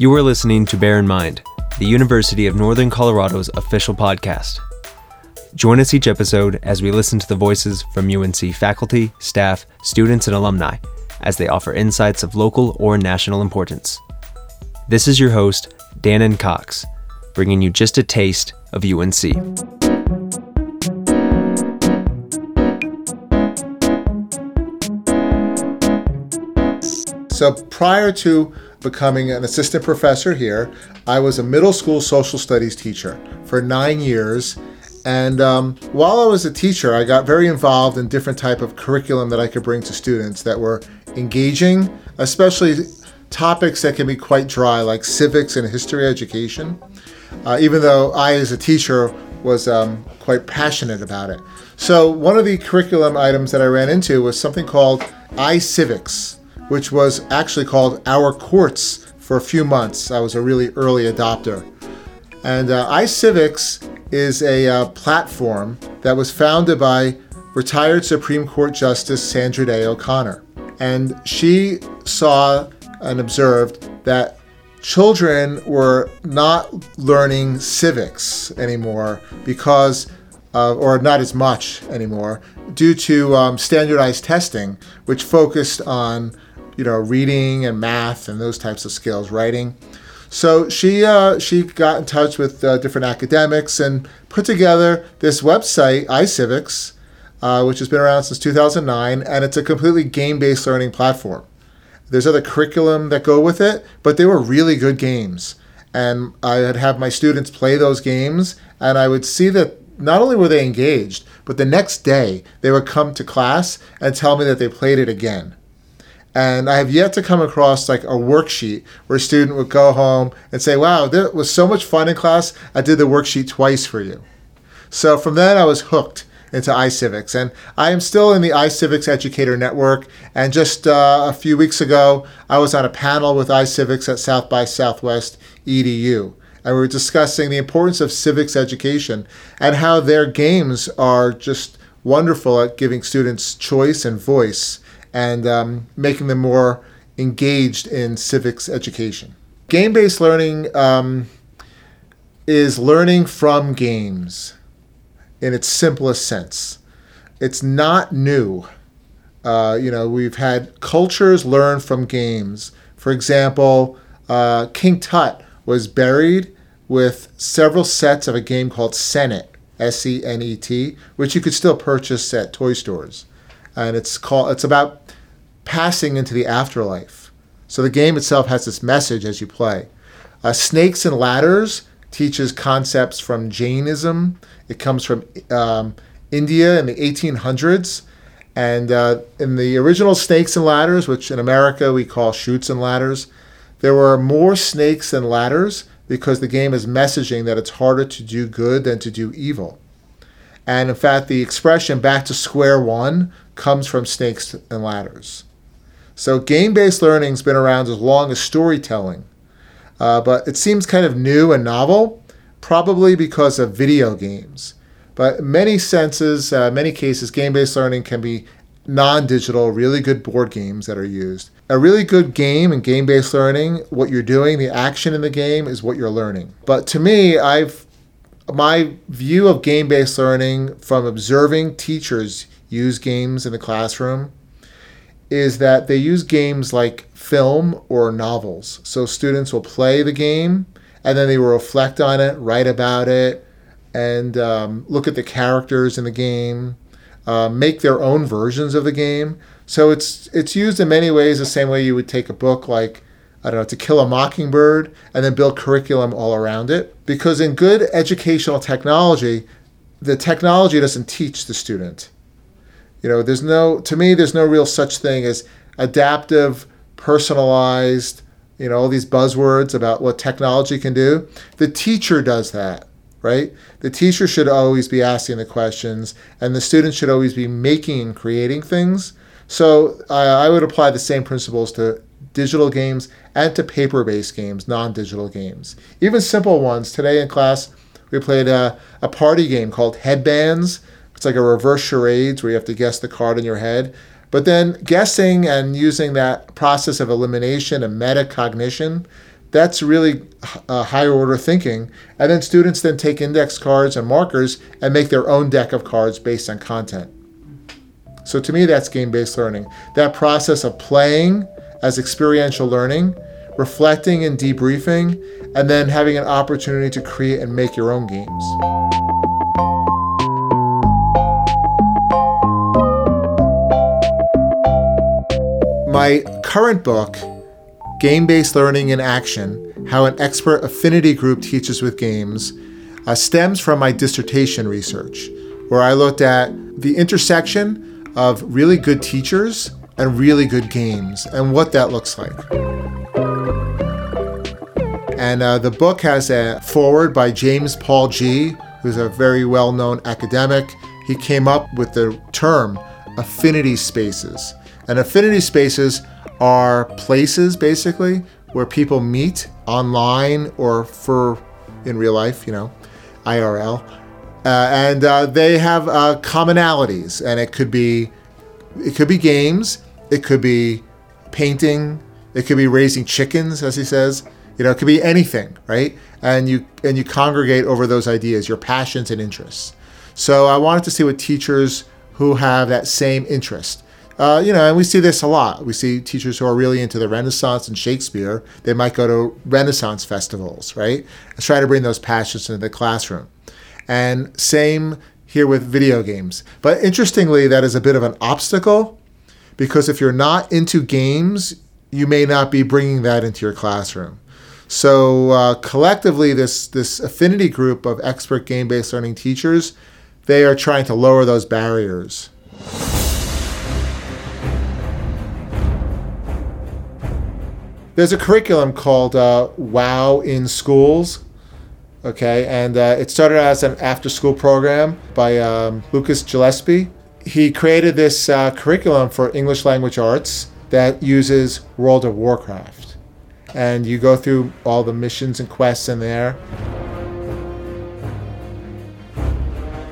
You are listening to Bear in Mind, the University of Northern Colorado's official podcast. Join us each episode as we listen to the voices from UNC faculty, staff, students, and alumni as they offer insights of local or national importance. This is your host, Danon Cox, bringing you just a taste of UNC. So prior to becoming an assistant professor here, I was a middle school social studies teacher for 9 years. And while I was a teacher, I got very involved in different type of curriculum that I could bring to students that were engaging, especially topics that can be quite dry, like civics and history education, even though I, as a teacher, was quite passionate about it. So one of the curriculum items that I ran into was something called iCivics, which was actually called Our Courts for a few months. I was a really early adopter. And iCivics is a platform that was founded by retired Supreme Court Justice Sandra Day O'Connor. And she saw and observed that children were not learning civics anymore because, or not as much anymore, due to standardized testing, which focused on, you know, reading and math and those types of skills, writing. So she got in touch with different academics and put together this website, iCivics, which has been around since 2009, and it's a completely game-based learning platform. There's other curriculum that go with it, but they were really good games. And I would have my students play those games, and I would see that not only were they engaged, but the next day they would come to class and tell me that they played it again. And I have yet to come across like a worksheet where a student would go home and say, wow, that was so much fun in class. I did the worksheet twice for you. So from then I was hooked into iCivics. And I am still in the iCivics Educator Network. And just a few weeks ago, I was on a panel with iCivics at South by Southwest EDU. And we were discussing the importance of civics education and how their games are just wonderful at giving students choice and voice, and making them more engaged in civics education. Game-based learning is learning from games in its simplest sense. It's not new. We've had cultures learn from games. For example, King Tut was buried with several sets of a game called Senet, S-E-N-E-T, which you could still purchase at toy stores. And it's about passing into the afterlife. So the game itself has this message as you play. Snakes and Ladders teaches concepts from Jainism. It comes from India in the 1800s. And in the original Snakes and Ladders, which in America we call Chutes and Ladders, there were more snakes and ladders because the game is messaging that it's harder to do good than to do evil. And in fact, the expression back to square one comes from Snakes and Ladders. So game-based learning's been around as long as storytelling, but it seems kind of new and novel, probably because of video games. But in many senses, many cases, game-based learning can be non-digital, really good board games that are used. A really good game and game-based learning, what you're doing, the action in the game is what you're learning. But to me, my view of game-based learning from observing teachers use games in the classroom is that they use games like film or novels. So students will play the game and then they will reflect on it, write about it, and look at the characters in the game, make their own versions of the game. So it's used in many ways the same way you would take a book like, To Kill a Mockingbird, and then build curriculum all around it. Because in good educational technology, the technology doesn't teach the student. There's no real such thing as adaptive, personalized, all these buzzwords about what technology can do. The teacher does that, right? The teacher should always be asking the questions, and the student should always be making and creating things. So I would apply the same principles to digital games and to paper-based games, non-digital games. Even simple ones. Today in class, we played a party game called Headbands. It's like a reverse charades where you have to guess the card in your head. But then guessing and using that process of elimination and metacognition That's really higher order thinking. And then students then take index cards and markers and make their own deck of cards based on content. So to me, that's game-based learning. That process of playing as experiential learning, reflecting and debriefing, and then having an opportunity to create and make your own games. My current book, Game-Based Learning in Action, How an Expert Affinity Group Teaches with Games, stems from my dissertation research, where I looked at the intersection of really good teachers and really good games and what that looks like. And the book has a foreword by James Paul G., who's a very well-known academic. He came up with the term affinity spaces. And affinity spaces are places, basically, where people meet online or in real life, IRL. And they have commonalities, and it could be games, it could be painting, it could be raising chickens, as he says. It could be anything, right? And you congregate over those ideas, your passions and interests. So I wanted to see what teachers who have that same interest. And we see this a lot. We see teachers who are really into the Renaissance and Shakespeare. They might go to Renaissance festivals, right? And try to bring those passions into the classroom. And same here with video games. But interestingly, that is a bit of an obstacle, because if you're not into games, you may not be bringing that into your classroom. So collectively, this affinity group of expert game-based learning teachers, they are trying to lower those barriers. There's a curriculum called WOW in Schools, okay? And it started as an after-school program by Lucas Gillespie. He created this curriculum for English language arts that uses World of Warcraft. And you go through all the missions and quests in there.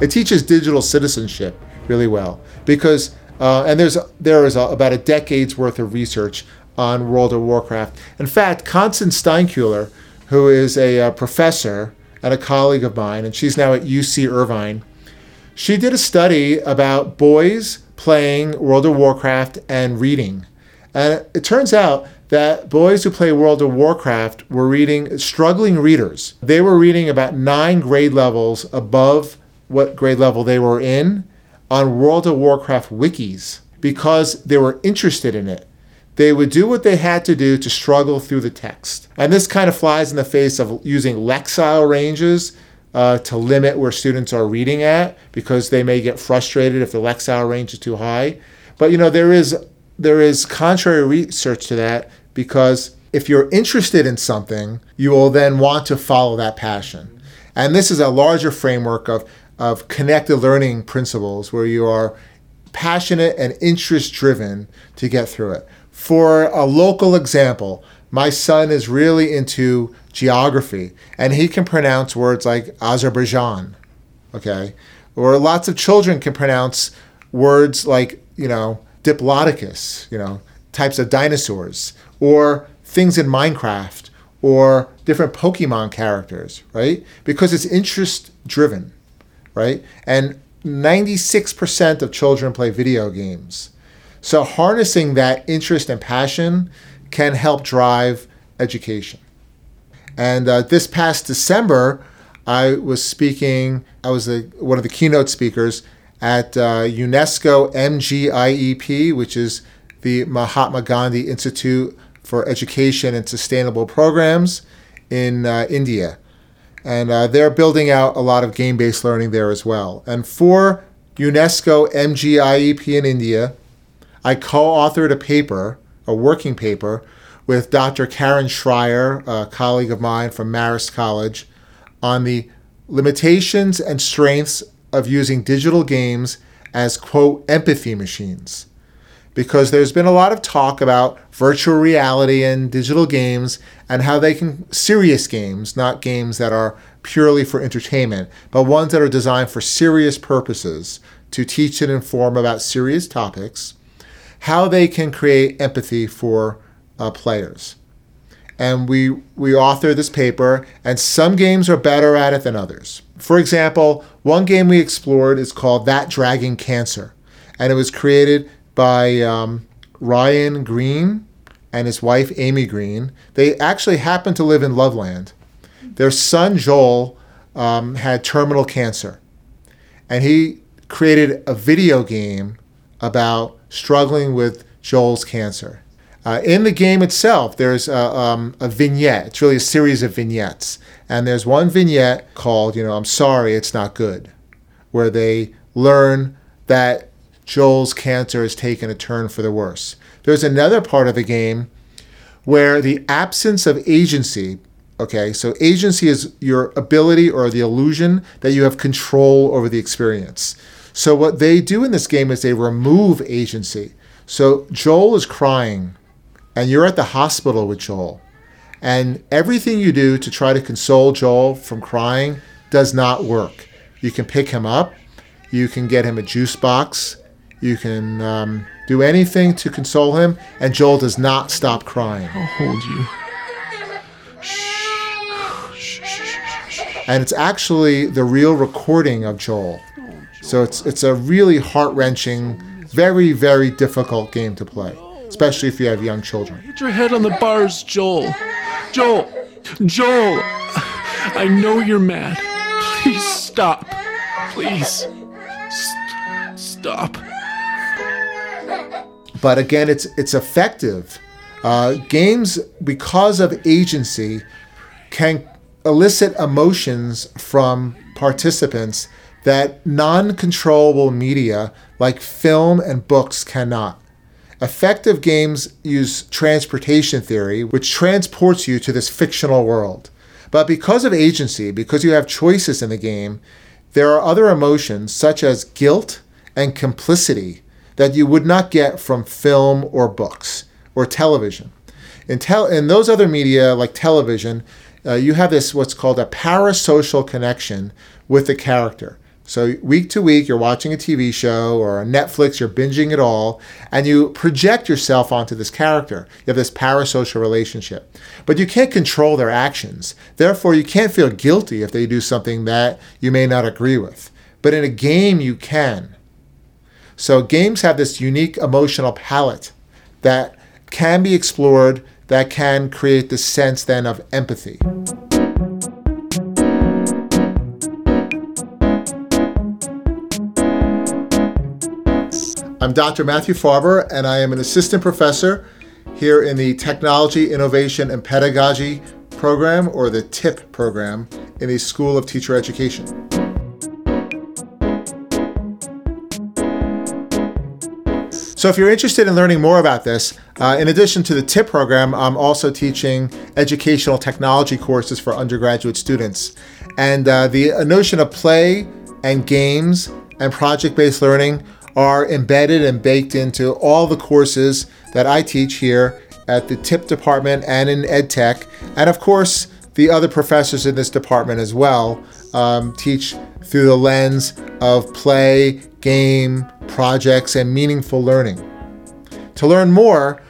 It teaches digital citizenship really well, because there is about a decade's worth of research on World of Warcraft. In fact, Constance Steinkuehler, who is a professor and a colleague of mine, and she's now at UC Irvine, she did a study about boys playing World of Warcraft and reading. And it turns out that boys who play World of Warcraft were struggling readers. They were reading about 9 grade levels above what grade level they were in on World of Warcraft wikis because they were interested in it. They would do what they had to do to struggle through the text. And this kind of flies in the face of using lexile ranges to limit where students are reading at, because they may get frustrated if the lexile range is too high. But there is contrary research to that, because if you're interested in something, you will then want to follow that passion. And this is a larger framework of connected learning principles, where you are passionate and interest-driven to get through it. For a local example, my son is really into geography, and he can pronounce words like Azerbaijan, okay? Or lots of children can pronounce words like, Diplodocus, types of dinosaurs, or things in Minecraft, or different Pokemon characters, right? Because it's interest-driven, right? And 96% of children play video games. So harnessing that interest and passion can help drive education. And this past December, I was one of the keynote speakers at UNESCO MGIEP, which is the Mahatma Gandhi Institute for Education and Sustainable Programs in India. And they're building out a lot of game-based learning there as well. And for UNESCO MGIEP in India, I co-authored a working paper, with Dr. Karen Schreier, a colleague of mine from Marist College, on the limitations and strengths of using digital games as, quote, empathy machines. Because there's been a lot of talk about virtual reality and digital games and how they can, serious games, not games that are purely for entertainment, but ones that are designed for serious purposes to teach and inform about serious topics, how they can create empathy for players. and we author this paper, and some games are better at it than others. For example, one game we explored is called That Dragon Cancer, and it was created by Ryan Green and his wife, Amy Green. They actually happen to live in Loveland. Their son, Joel, had terminal cancer, and he created a video game about struggling with Joel's cancer. In the game itself, there's a vignette. It's really a series of vignettes. And there's one vignette called, I'm sorry, it's not good, where they learn that Joel's cancer has taken a turn for the worse. There's another part of the game where the absence of agency, okay, so agency is your ability or the illusion that you have control over the experience. So what they do in this game is they remove agency. So Joel is crying, and you're at the hospital with Joel, and everything you do to try to console Joel from crying does not work. You can pick him up, you can get him a juice box, you can do anything to console him, and Joel does not stop crying. I'll hold you. And it's actually the real recording of Joel. So it's a really heart-wrenching, very, very difficult game to play, especially if you have young children. Hit your head on the bars, Joel. Joel, I know you're mad. Please stop. Please stop. But again, it's effective. Games, because of agency, can elicit emotions from participants that non-controllable media like film and books cannot. Effective games use transportation theory, which transports you to this fictional world. But because of agency, because you have choices in the game, there are other emotions such as guilt and complicity that you would not get from film or books or television. In those other media, like television, you have this what's called a parasocial connection with the character. So week to week, you're watching a TV show or Netflix, you're binging it all, and you project yourself onto this character. You have this parasocial relationship. But you can't control their actions. Therefore, you can't feel guilty if they do something that you may not agree with. But in a game, you can. So games have this unique emotional palette that can be explored, that can create this sense then of empathy. I'm Dr. Matthew Farber, and I am an assistant professor here in the Technology, Innovation, and Pedagogy program, or the TIP program, in the School of Teacher Education. So if you're interested in learning more about this, in addition to the TIP program, I'm also teaching educational technology courses for undergraduate students. And the notion of play and games and project-based learning are embedded and baked into all the courses that I teach here at the TIP department and in EdTech. And of course, the other professors in this department as well teach through the lens of play, game, projects, and meaningful learning. To learn more,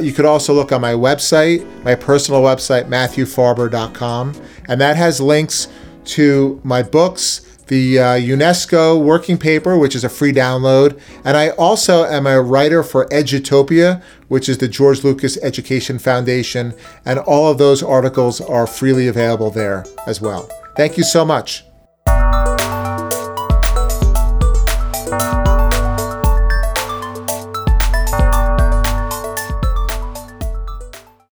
you could also look on my website, my personal website, MatthewFarber.com, and that has links to my books, the UNESCO working paper, which is a free download. And I also am a writer for Edutopia, which is the George Lucas Education Foundation. And all of those articles are freely available there as well. Thank you so much.